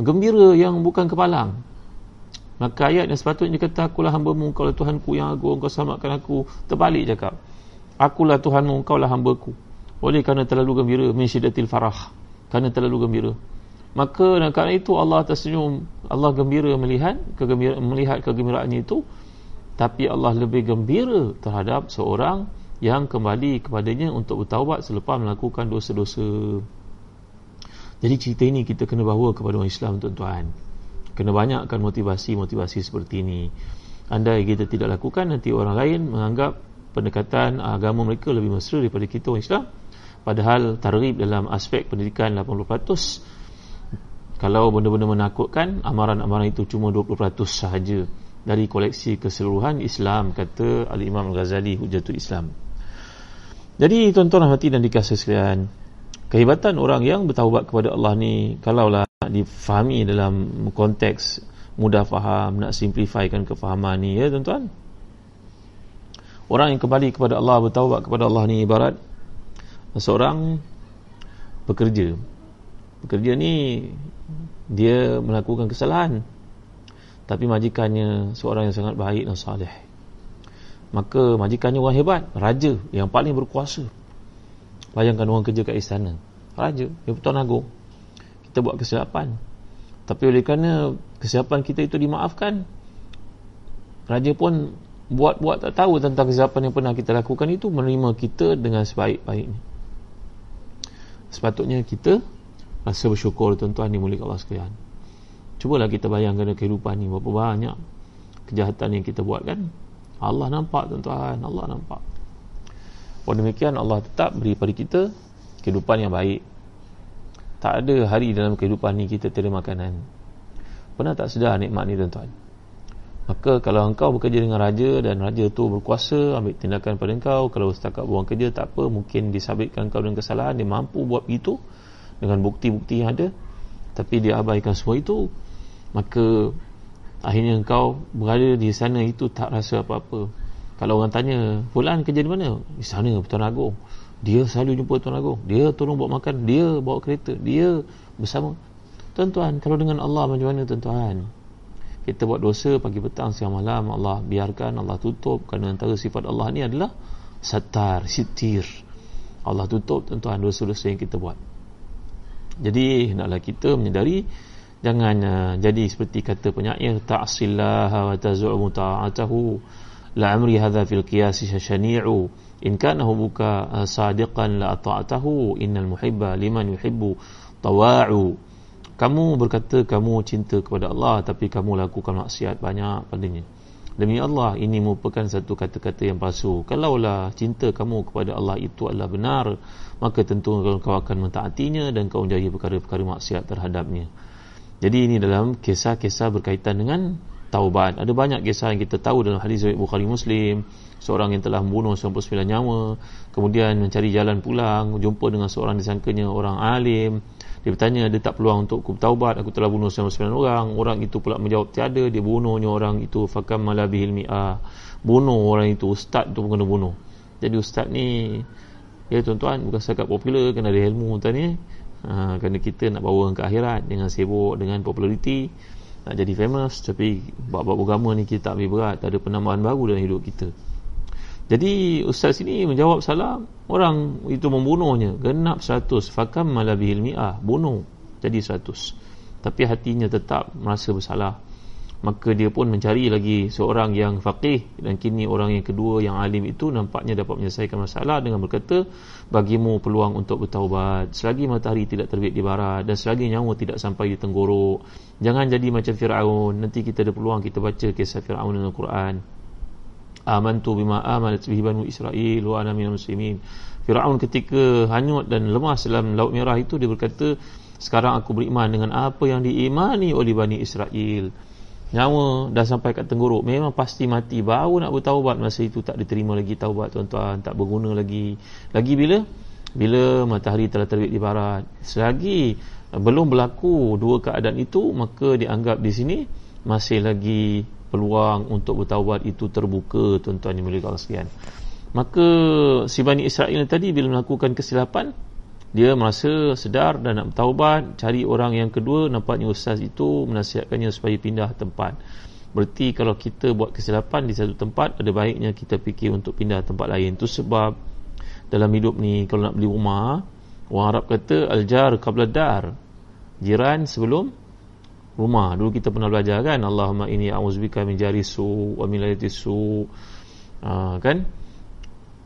gembira yang bukan kepalang. Maka ayat yang sepatutnya kata akulah hambamu, engkaulah Tuhanku yang agung, engkau selamatkan aku, terbalik cakap akulah Tuhanmu, engkaulah hambaku. Oleh kerana terlalu gembira, min syiddatil farah, kerana terlalu gembira. Maka kerana itu Allah tersenyum, Allah gembira melihat kegembiraannya itu. Tapi Allah lebih gembira terhadap seorang yang kembali kepadanya untuk bertaubat selepas melakukan dosa-dosa. Jadi cerita ini kita kena bawa kepada orang Islam tuan-tuan. Kena banyakkan motivasi-motivasi seperti ini. Andai kita tidak lakukan, nanti orang lain menganggap pendekatan agama mereka lebih mesra daripada kita orang Islam. Padahal targhib dalam aspek pendidikan 80%. Kalau benda-benda menakutkan, amaran-amaran itu cuma 20% sahaja dari koleksi keseluruhan Islam, kata Al-Imam Ghazali Hujatul Islam. Jadi tuan-tuan hati dan dikasih sekalian, kehebatan orang yang bertaubat kepada Allah ni kalaulah difahami dalam konteks mudah faham, nak simplifikan kefahaman ni ya tuan-tuan. Orang yang kembali kepada Allah, bertaubat kepada Allah ni ibarat seorang pekerja. Pekerja ni dia melakukan kesalahan, tapi majikannya seorang yang sangat baik dan salih. Maka majikannya orang hebat, raja yang paling berkuasa. Bayangkan orang kerja kat istana, raja, yang Pertuan Agong. Kita buat kesilapan, tapi oleh kerana kesilapan kita itu dimaafkan, raja pun buat tak tahu tentang kesilapan yang pernah kita lakukan itu, menerima kita dengan sebaik-baiknya. Sepatutnya kita rasa bersyukur tuan-tuan dimuliakan Allah sekalian. Cubalah kita bayangkan kehidupan ni, berapa banyak kejahatan yang kita buat kan. Allah nampak tuan-tuan, Allah nampak. Oleh demikian Allah tetap beri pada kita kehidupan yang baik. Tak ada hari dalam kehidupan ni kita tiada makanan. Pernah tak sedar nikmat ni tuan-tuan? Maka kalau engkau bekerja dengan raja dan raja tu berkuasa, ambil tindakan pada engkau, kalau setakat buang kerja tak apa, mungkin disabitkan kau dengan kesalahan, dia mampu buat begitu dengan bukti-bukti yang ada, tapi dia abaikan semua itu. Maka akhirnya engkau berada di sana itu tak rasa apa-apa. Kalau orang tanya, fulan kerja di mana? Di sana, Pertuan Agong. Dia selalu jumpa Pertuan Agong, dia tolong bawa makan, dia bawa kereta, dia bersama. Tuan-tuan, kalau dengan Allah macam mana tuan-tuan? Kita buat dosa pagi petang siang malam, Allah biarkan, Allah tutup. Kerana antara sifat Allah ni adalah satar, sitir. Allah tutup tuan-tuan dosa-dosa yang kita buat. Jadi hendaklah kita menyedari, jangan jadi seperti kata penyair, ta'asillaha wa tazu'mu ta'atahu la amri hadha fil qiyasi shani'u in kana hubuka sadiqan la ata'atahu innal muhibba liman yuhibbu tawa'u. Kamu berkata kamu cinta kepada Allah, tapi kamu lakukan maksiat banyak padanya. Demi Allah, ini merupakan satu kata-kata yang palsu. Kalaulah cinta kamu kepada Allah itu adalah benar, maka tentu kau akan mentaatinya dan kau menjauhi perkara-perkara maksiat terhadapnya. Jadi ini dalam kisah-kisah berkaitan dengan taubat. Ada banyak kisah yang kita tahu dalam hadis Bukhari Muslim. Seorang yang telah membunuh 99 nyawa, kemudian mencari jalan pulang, jumpa dengan seorang disangkanya orang alim. Dia bertanya, dia tak peluang untuk aku bertaubat, aku telah bunuh 99 orang. Orang itu pula menjawab, tiada. Dia bunuhnya orang itu, fakam malabihil mi'ah, bunuh orang itu, ustaz tu pun kena bunuh. Jadi ustaz ni, ya tuan-tuan, bukan setakat popular, kena ada ilmu tuan ni. Kerana kita nak bawa ke akhirat, dengan sibuk dengan populariti, nak jadi famous, tapi bab-bab agama ni kita tak ambil berat, tak ada penambahan baru dalam hidup kita. Jadi ustaz ini menjawab salah, orang itu membunuhnya genap 100, fakam malabihil mi'ah, bunuh jadi 100, tapi hatinya tetap merasa bersalah. Maka dia pun mencari lagi seorang yang faqih, dan kini orang yang kedua yang alim itu nampaknya dapat menyelesaikan masalah dengan berkata, bagimu peluang untuk bertaubat selagi matahari tidak terbit di barat dan selagi nyawa tidak sampai di tenggorok. Jangan jadi macam Firaun. Nanti kita ada peluang kita baca kisah Firaun dalam Quran. Amantu bima amalat bihi banu Israil wa ana minal muslimin. Firaun ketika hanyut dan lemas dalam Laut Merah itu, dia berkata, sekarang aku beriman dengan apa yang diimani oleh Bani Israel. Nyawa dah sampai kat tenggorok, memang pasti mati. Baru nak bertaubat, masa itu tak diterima lagi taubat tuan-tuan, tak berguna lagi. Lagi bila matahari telah terbit di barat. Selagi belum berlaku dua keadaan itu, maka dianggap di sini masih lagi peluang untuk bertaubat itu terbuka, tuan-tuan yang mulia Allah sekalian. Maka si Bani Israel tadi bila melakukan kesilapan, dia merasa sedar dan nak bertaubat, cari orang yang kedua. Nampaknya ustaz itu menasihatkannya supaya pindah tempat. Berarti kalau kita buat kesilapan di satu tempat, ada baiknya kita fikir untuk pindah tempat lain. Itu sebab dalam hidup ni, kalau nak beli rumah, orang Arab kata aljar qabla dar, jiran sebelum rumah. Dulu kita pernah belajar kan, Allahumma inni a'udzubika min jari su' wa min layati su', kan,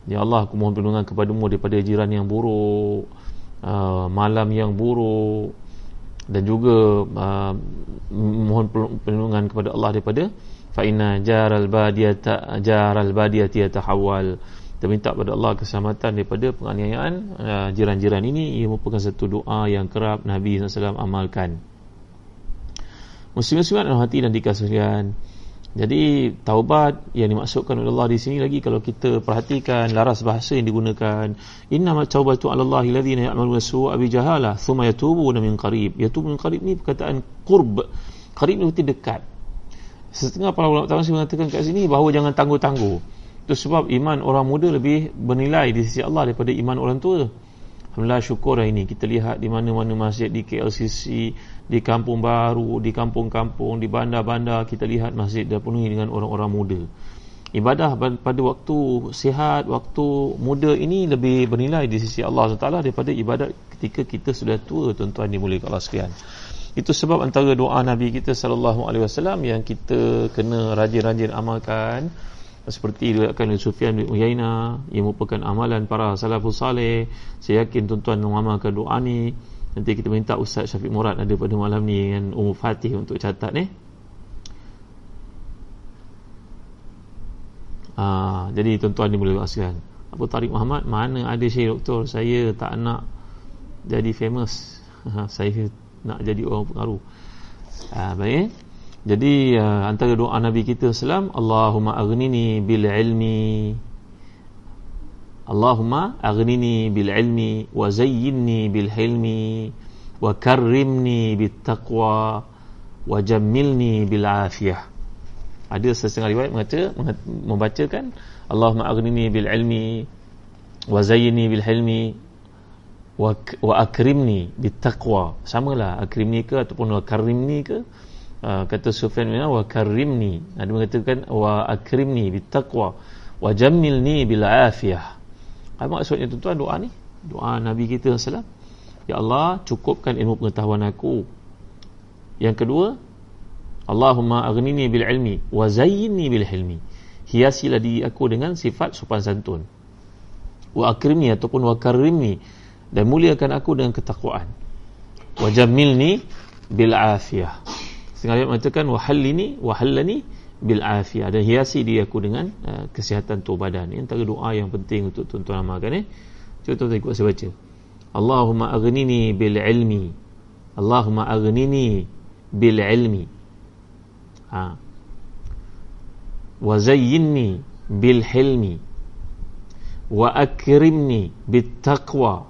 ya Allah aku mohon perlindungan kepadamu daripada jiran yang buruk, malam yang buruk, dan juga mohon perlindungan kepada Allah daripada fa inna jaral badiyati yatahawal. Kita minta kepada Allah keselamatan daripada penganiayaan jiran-jiran ini. Ia merupakan satu doa yang kerap Nabi SAW amalkan. Muslim-muslimat dalam hati dan dikasihan. Jadi taubat yang dimaksudkan oleh Allah di sini, lagi kalau kita perhatikan laras bahasa yang digunakan, innamat taubatu 'ala Allahi alladhina ya'maluna su'a bi jahalah thumma yatubuna min qarib. Yatubuna min qarib ni perkataan qurb. Qarib ni berarti dekat. Setengah para ulama tafsir mengatakan kat sini bahawa jangan tangguh-tangguh. Itu sebab iman orang muda lebih bernilai di sisi Allah daripada iman orang tua. Alhamdulillah, syukur hari ini kita lihat di mana-mana masjid, di KLCC, di Kampung Baru, di kampung-kampung, di bandar-bandar, kita lihat masjid dah penuhi dengan orang-orang muda. Ibadah pada waktu sihat, waktu muda ini lebih bernilai di sisi Allah SWT daripada ibadat ketika kita sudah tua, tuan-tuan dimuliakan Allah sekalian. Itu sebab antara doa Nabi kita SAW yang kita kena rajin-rajin amalkan, seperti diriwayatkan oleh Sufyan bin Uyainah, yang merupakan amalan para salafus salih. Saya yakin tuan-tuan mengamalkan doa ni. Nanti kita minta Ustaz Syafiq Murad ada pada malam ni dengan Ummu Fatih untuk catat ni. Jadi tuan-tuan ni boleh askan. Apa Tarik Muhammad, mana ada saya doktor, saya tak nak jadi famous, saya nak jadi orang pengaruh. Baik. Jadi antara doa Nabi kita SAW, Allahumma aghnini bil ilmi wa zayyinni bil hilmi wa karrimni bit taqwa wa jammilni bil afiyah. Ada setengah riwayat membacakan Allahumma aghnini bil ilmi wa zayyinni bil hilmi wa akrimni bit taqwa. Samalah akrimni ke ataupun wa karrimni ke. Kata Sufyan bin Uyainah, wa karrimni, ada mengatakan wa akrimni bittaqwa wa jammilni bil afiyah. Apa maksudnya tuan-tuan doa ni? Doa Nabi kita sallallahu alaihi wasallam, ya Allah cukupkan ilmu pengetahuan aku. Yang kedua, Allahumma aghnini bil ilmi wa zayyinni bil hilmi, hiasilah diri aku dengan sifat sopan santun. Wa akrimni ataupun wa karrimni, dan muliakan aku dengan ketakwaan. Wa jammilni bil afiyah. Setengah ayat mengatakan wahallani bil afiyah, dan hiasi diri aku dengan kesihatan tubuh badan. Ini antara doa yang penting untuk tuan-tuan amalkan. Cuba tuan-tuan ikut saya baca. Allahumma aghnini bil ilmi wa zayyinni bil hilmi wa akrimni bit taqwa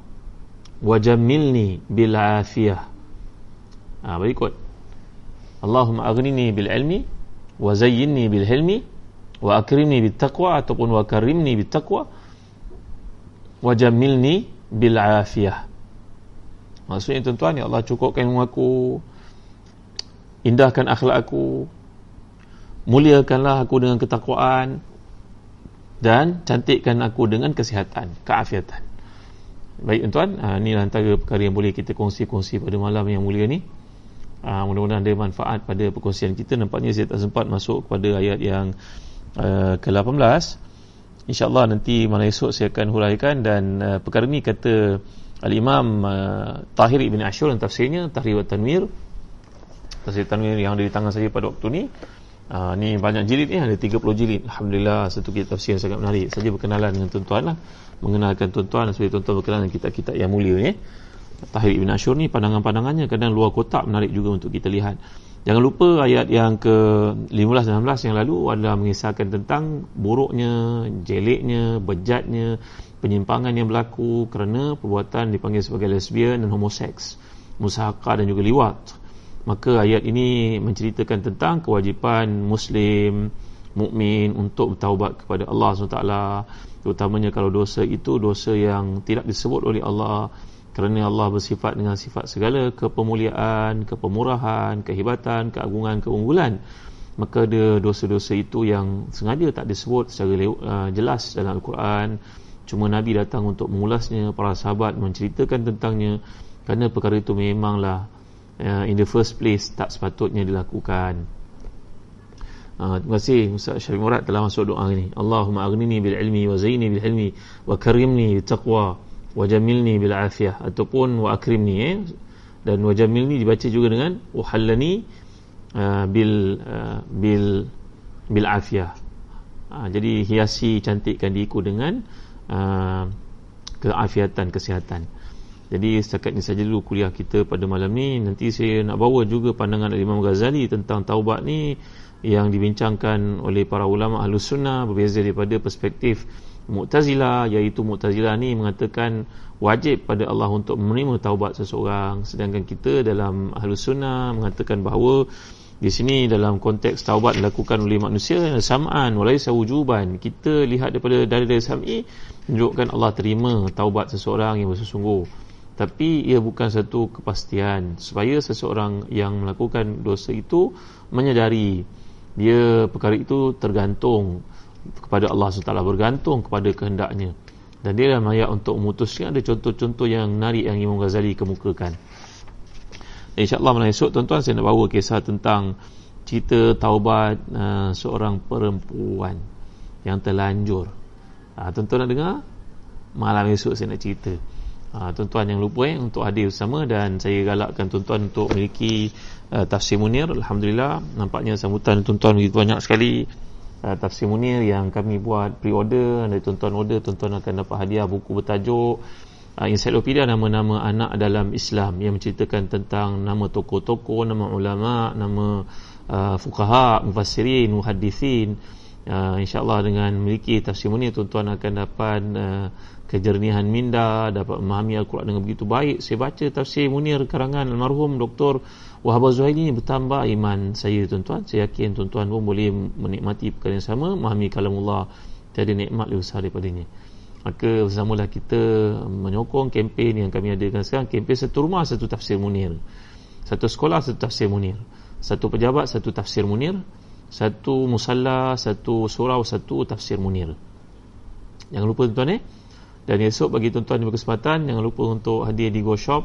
wa jammilni bil afiyah. Baik, ikut. Allahumma aghnini bil ilmi wa zayyinni bil hilmi wa akrimni bit taqwa ataupun wa karrimni bit taqwa wa jammilni bil afiyah. Maksudnya tuan-tuan, ya Allah cukupkan ilmu aku, indahkan akhlak aku, muliakanlah aku dengan ketakwaan, dan cantikkan aku dengan kesihatan, keafiatan. Baik tuan-tuan, ini antara perkara yang boleh kita kongsi-kongsi pada malam yang mulia ni. Mudah-mudahan ada manfaat pada perkongsian kita. Nampaknya saya tak sempat masuk kepada ayat yang ke-18. InsyaAllah nanti malam esok saya akan huraikan. Dan perkara ni kata Al-Imam Tahir ibn Ashur dan tafsirnya Tahrir wa Tanwir. Tafsir Tanwir yang ada di tangan saya pada waktu ni, Ni banyak jilid ni, ada 30 jilid. Alhamdulillah, satu kitab tafsir sangat menarik. Saja berkenalan dengan tuan-tuan lah, mengenalkan tuan-tuan supaya tuan-tuan berkenalan dengan kitab-kitab yang mulia ni. Tahir ibn Ashur ni pandangan-pandangannya kadang luar kotak, menarik juga untuk kita lihat. Jangan lupa ayat yang ke-15-16 yang lalu adalah mengisahkan tentang buruknya, jeleknya, bejatnya penyimpangan yang berlaku kerana perbuatan dipanggil sebagai lesbian dan homoseks, musahakah dan juga liwat. Maka ayat ini menceritakan tentang kewajipan muslim, mukmin untuk bertaubat kepada Allah SWT, terutamanya kalau dosa itu dosa yang tidak disebut oleh Allah, kerana Allah bersifat dengan sifat segala kepemuliaan, kepemurahan, kehebatan, keagungan, keunggulan. Maka ada dosa-dosa itu yang sengaja tak disebut secara jelas dalam Al-Quran, cuma Nabi datang untuk mengulasnya, para sahabat menceritakan tentangnya, kerana perkara itu memanglah in the first place tak sepatutnya dilakukan. Terima kasih Ustaz Syafiq Murad telah masuk doa ini. Allahumma aghnini bil ilmi wa zaini bil ilmi wa karimni bil taqwa wa jamilni bil afiyah, ataupun wa akrimni dan wa jamilni dibaca juga dengan uhallani bil afiyah. Jadi hiasi, cantikkan diriku dengan keafiatan, kesihatan. Jadi setakat ini saja dulu kuliah kita pada malam ni. Nanti saya nak bawa juga pandangan Al-Imam Ghazali tentang taubat ni yang dibincangkan oleh para ulama Ahlus Sunnah, berbeza daripada perspektif Mu'tazilah, iaitu Mu'tazilah ni mengatakan wajib pada Allah untuk menerima taubat seseorang, sedangkan kita dalam Ahlus Sunnah mengatakan bahawa di sini dalam konteks taubat dilakukan oleh manusia sam'an walaysa wujuban. Kita lihat daripada dalil sam'i menunjukkan Allah terima taubat seseorang yang bersungguh, tapi ia bukan satu kepastian, supaya seseorang yang melakukan dosa itu menyedari dia perkara itu tergantung kepada Allah SWT, bergantung kepada kehendaknya. Dan dia dalam ayat untuk memutuskan ada contoh-contoh yang menarik yang Imam Ghazali kemukakan. InsyaAllah malam esok tuan-tuan saya nak bawa kisah tentang cerita taubat seorang perempuan yang terlanjur. Tuan-tuan nak dengar? Malam esok saya nak cerita. Tuan-tuan yang lupa untuk hadir bersama, dan saya galakkan tuan-tuan untuk memiliki tafsir Munir. Alhamdulillah, nampaknya sambutan tuan-tuan begitu banyak sekali. Tafsir Munir yang kami buat pre-order, dari tuan-tuan order, tuan-tuan akan dapat hadiah buku bertajuk Ensiklopedia Nama-Nama Anak Dalam Islam, yang menceritakan tentang nama tokoh-tokoh, nama ulama, nama fuqaha, mufassirin, muhaddithin. InsyaAllah dengan memiliki tafsir Munir, tuan-tuan akan dapat kejernihan minda, dapat memahami Al-Quran dengan begitu baik. Saya baca tafsir Munir karangan almarhum Dr. Wahbah Az-Zuhaili, bertambah iman saya tuan-tuan. Saya yakin tuan-tuan pun boleh menikmati perkara yang sama, memahami kalamullah, tiada nikmat lebih besar daripadanya. Maka bersamalah kita menyokong kempen yang kami adakan sekarang, kempen satu rumah satu tafsir Munir, satu sekolah satu tafsir Munir, satu pejabat satu tafsir Munir, satu musalla, satu surau, satu tafsir Munir. Jangan lupa tuan-tuan. Dan esok bagi tuan-tuan di kesempatan, jangan lupa untuk hadir di Go Shop.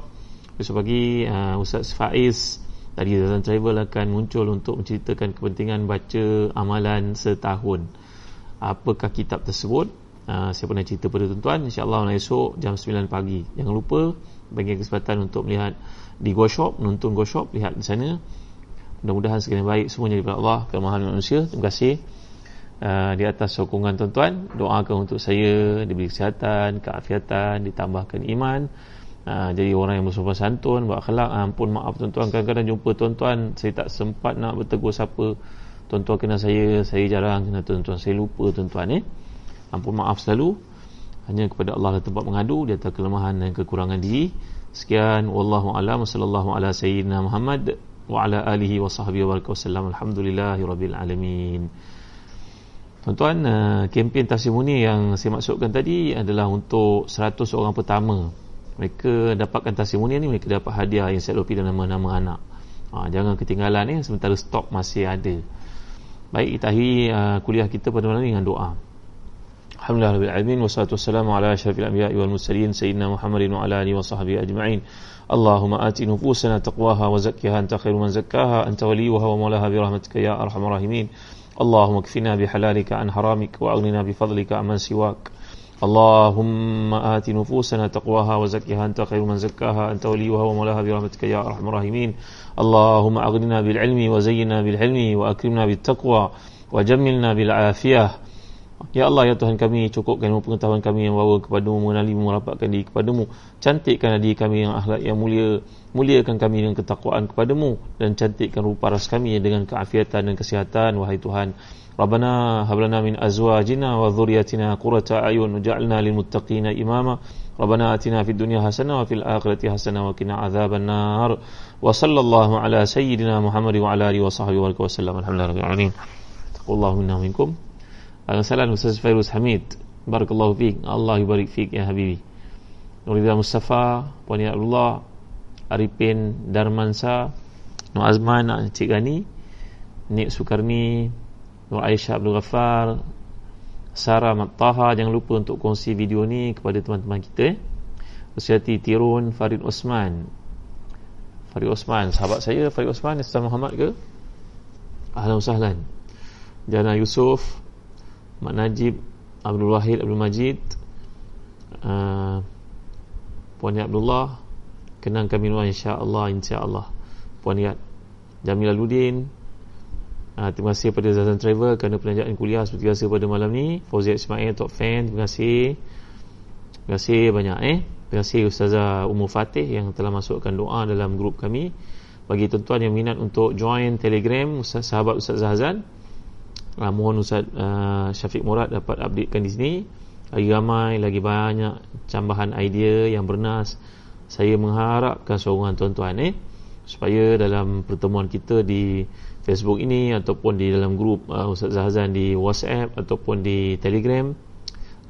Esok pagi Ustaz Faiz dari Zahazan Travel akan muncul untuk menceritakan kepentingan baca amalan setahun. Apakah kitab tersebut? Saya pernah cerita pada tuan-tuan. InsyaAllah esok jam 9 pagi. Jangan lupa bagi kesempatan untuk melihat di Go Shop, menonton Go Shop, lihat di sana. Mudah-mudahan segala baik semuanya daripada Allah, kelemahan manusia. Terima kasih di atas sokongan tuan-tuan. Doakan untuk saya diberi kesihatan, keafiatan, ditambahkan iman, jadi orang yang bersopan santun, berakhlak. Ampun maaf tuan-tuan, kadang-kadang jumpa tuan-tuan saya tak sempat nak bertegur sapa. Tuan-tuan kenal saya jarang kenal tuan-tuan, saya lupa tuan-tuan. Ampun maaf selalu. Hanya kepada Allah lah tempat mengadu di atas kelemahan dan kekurangan diri. Sekian, wallahu a'lam, sallallahu ala sayyidina Muhammad wa ala alihi wa sahbihi wa baraka wasallam. Alhamdulillahi rabbil alamin. Tuan-tuan, kempen tafsir Munir yang saya maksudkan tadi adalah untuk 100 orang pertama mereka dapatkan tafsir Munir ni, mereka dapat hadiah ensiklopedia dan nama-nama anak. Jangan ketinggalan ni, sementara stok masih ada. Baik, kita akhiri kuliah kita pada malam ni dengan doa. Alhamdulillah rabbil alamin, wassalatu wassalamu ala asyrafil anbiya'i wal mursalin sayyidina Muhammadin wa ala alihi wa sahbihi ajma'in. Allahumma ati nufusana taqwaha wa zakkiha anta khairu man zakkaha anta waliyuha wa maulaha bi rahmatika ya arhamar rahimin. Allahumma kfina bi halalika an haramika wa aghnina bi fadlika amman siwak. Allahumma ati nufusana taqwaha wa zakkiha anta khairu man zakkaha anta waliyuha wa mawlaha bi rahmatika ya arhamar rahimin. Allahumma aghnina bil ilmi wa zayyinna bil hilmi wa akrimna bit taqwa wa jammilna bil afiyah. Ya Allah, ya Tuhan kami, cukupkan ilmu pengetahuan kami yang bawa kepadamu, mengenalimu, merapatkan diri kepadamu. Cantikkan diri kami yang akhlak yang mulia, muliakan kami dengan ketakwaan kepadamu, dan cantikkan rupa ras kami dengan keafiatan dan kesihatan, wahai Tuhan. Rabbana hab lana min azwajina wa dhurriyyatina qurrata a'yun waj'alna lil muttaqina imama. Rabbana atina fid dunya hasanah wa fil akhirati hasanah wa qina adzaban nar. Wa sallallahu ala sayyidina Muhammad wa ala alihi wa sahbihi wa sallam. Alhamdulillahirabbil alamin. Taqullahu minna minkum. Al-Salam Ustaz Fairuz Hamid, barakallahu fiik, Allah yubarik fiik ya habibi. Nurida Mustafa, Puan Abdullah, Arifin, Darmanza, Nur Azman, Encik Gani, Nik Sukarni, Nur Aisyah Abdul Gafar, Sarah Mat Tahat. Jangan lupa untuk kongsi video ni kepada teman-teman kita. Rusyadi Tiron, Farid Osman, sahabat saya Farid Osman, Ustaz Muhammad Ke, ahlan sahlan. Jana Yusof, Mak Najib, Abdul Wahid, Abdul Majid, Puan Abdullah, kenang kami luar insya Allah. Puan Yat Jamilaluddin, terima kasih pada Zahazan Travel kerana pelanjaan kuliah seperti biasa pada malam ni. Fauzi Ismail, top fan, terima kasih banyak. Terima kasih Ustazah Ummu Fatih yang telah masukkan doa dalam grup kami. Bagi tuan-tuan yang minat untuk join Telegram sahabat Ustaz Zahazan, mohon Ustaz Syafiq Murad dapat updatekan di sini. Lagi ramai, lagi banyak cambahan idea yang bernas. Saya mengharapkan sokongan tuan-tuan supaya dalam pertemuan kita di Facebook ini ataupun di dalam grup Ustaz Zahazan di WhatsApp ataupun di Telegram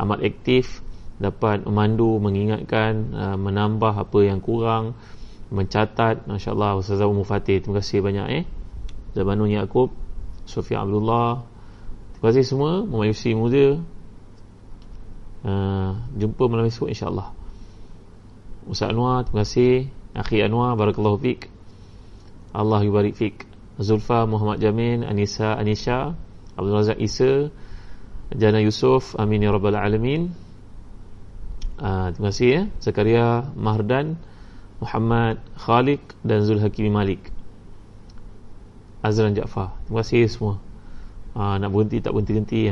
amat aktif, dapat memandu, mengingatkan, menambah apa yang kurang, mencatat. Masya-Allah Ustazah Ummu Fatih, terima kasih banyak. Zabanun Yaakob, Sofia Abdullah. Terima kasih semua memayusi muda. Jumpa malam esok insya-Allah. Ustaz Anwar, terima kasih. Akhi Anwar, barakallahu fiik. Allah yubarik fiik. Zulfa Muhammad Jamin, Anisha, Abdul Razak Isa, Jana Yusof, amin ya rabbal alamin. Terima kasih Zakaria Mahardan, Muhammad Khalik dan Zul Hakimi Malik. Azran Jaafar, terima kasih semua. Nak berhenti tak berhenti-henti .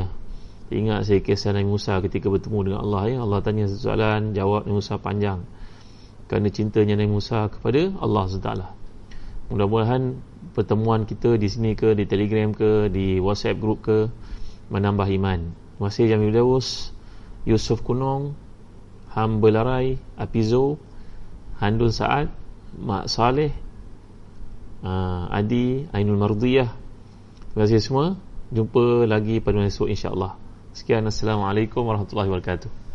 Ingat saya kisah Nabi Musa ketika bertemu dengan Allah . Allah tanya satu soalan, jawab Nabi Musa panjang kerana cintanya Nabi Musa kepada Allah SWT. Mudah-mudahan pertemuan kita di sini ke, di Telegram ke, di WhatsApp group ke, menambah iman. Terima kasih Jamil Dawus, Yusuf Kunong, Hambelarai, Apizo, Handul Saad, Mak Saleh, Adi Ainul Mardiyah. Terima kasih semua. Jumpa lagi pada esok insya-Allah. Sekian, assalamualaikum warahmatullahi wabarakatuh.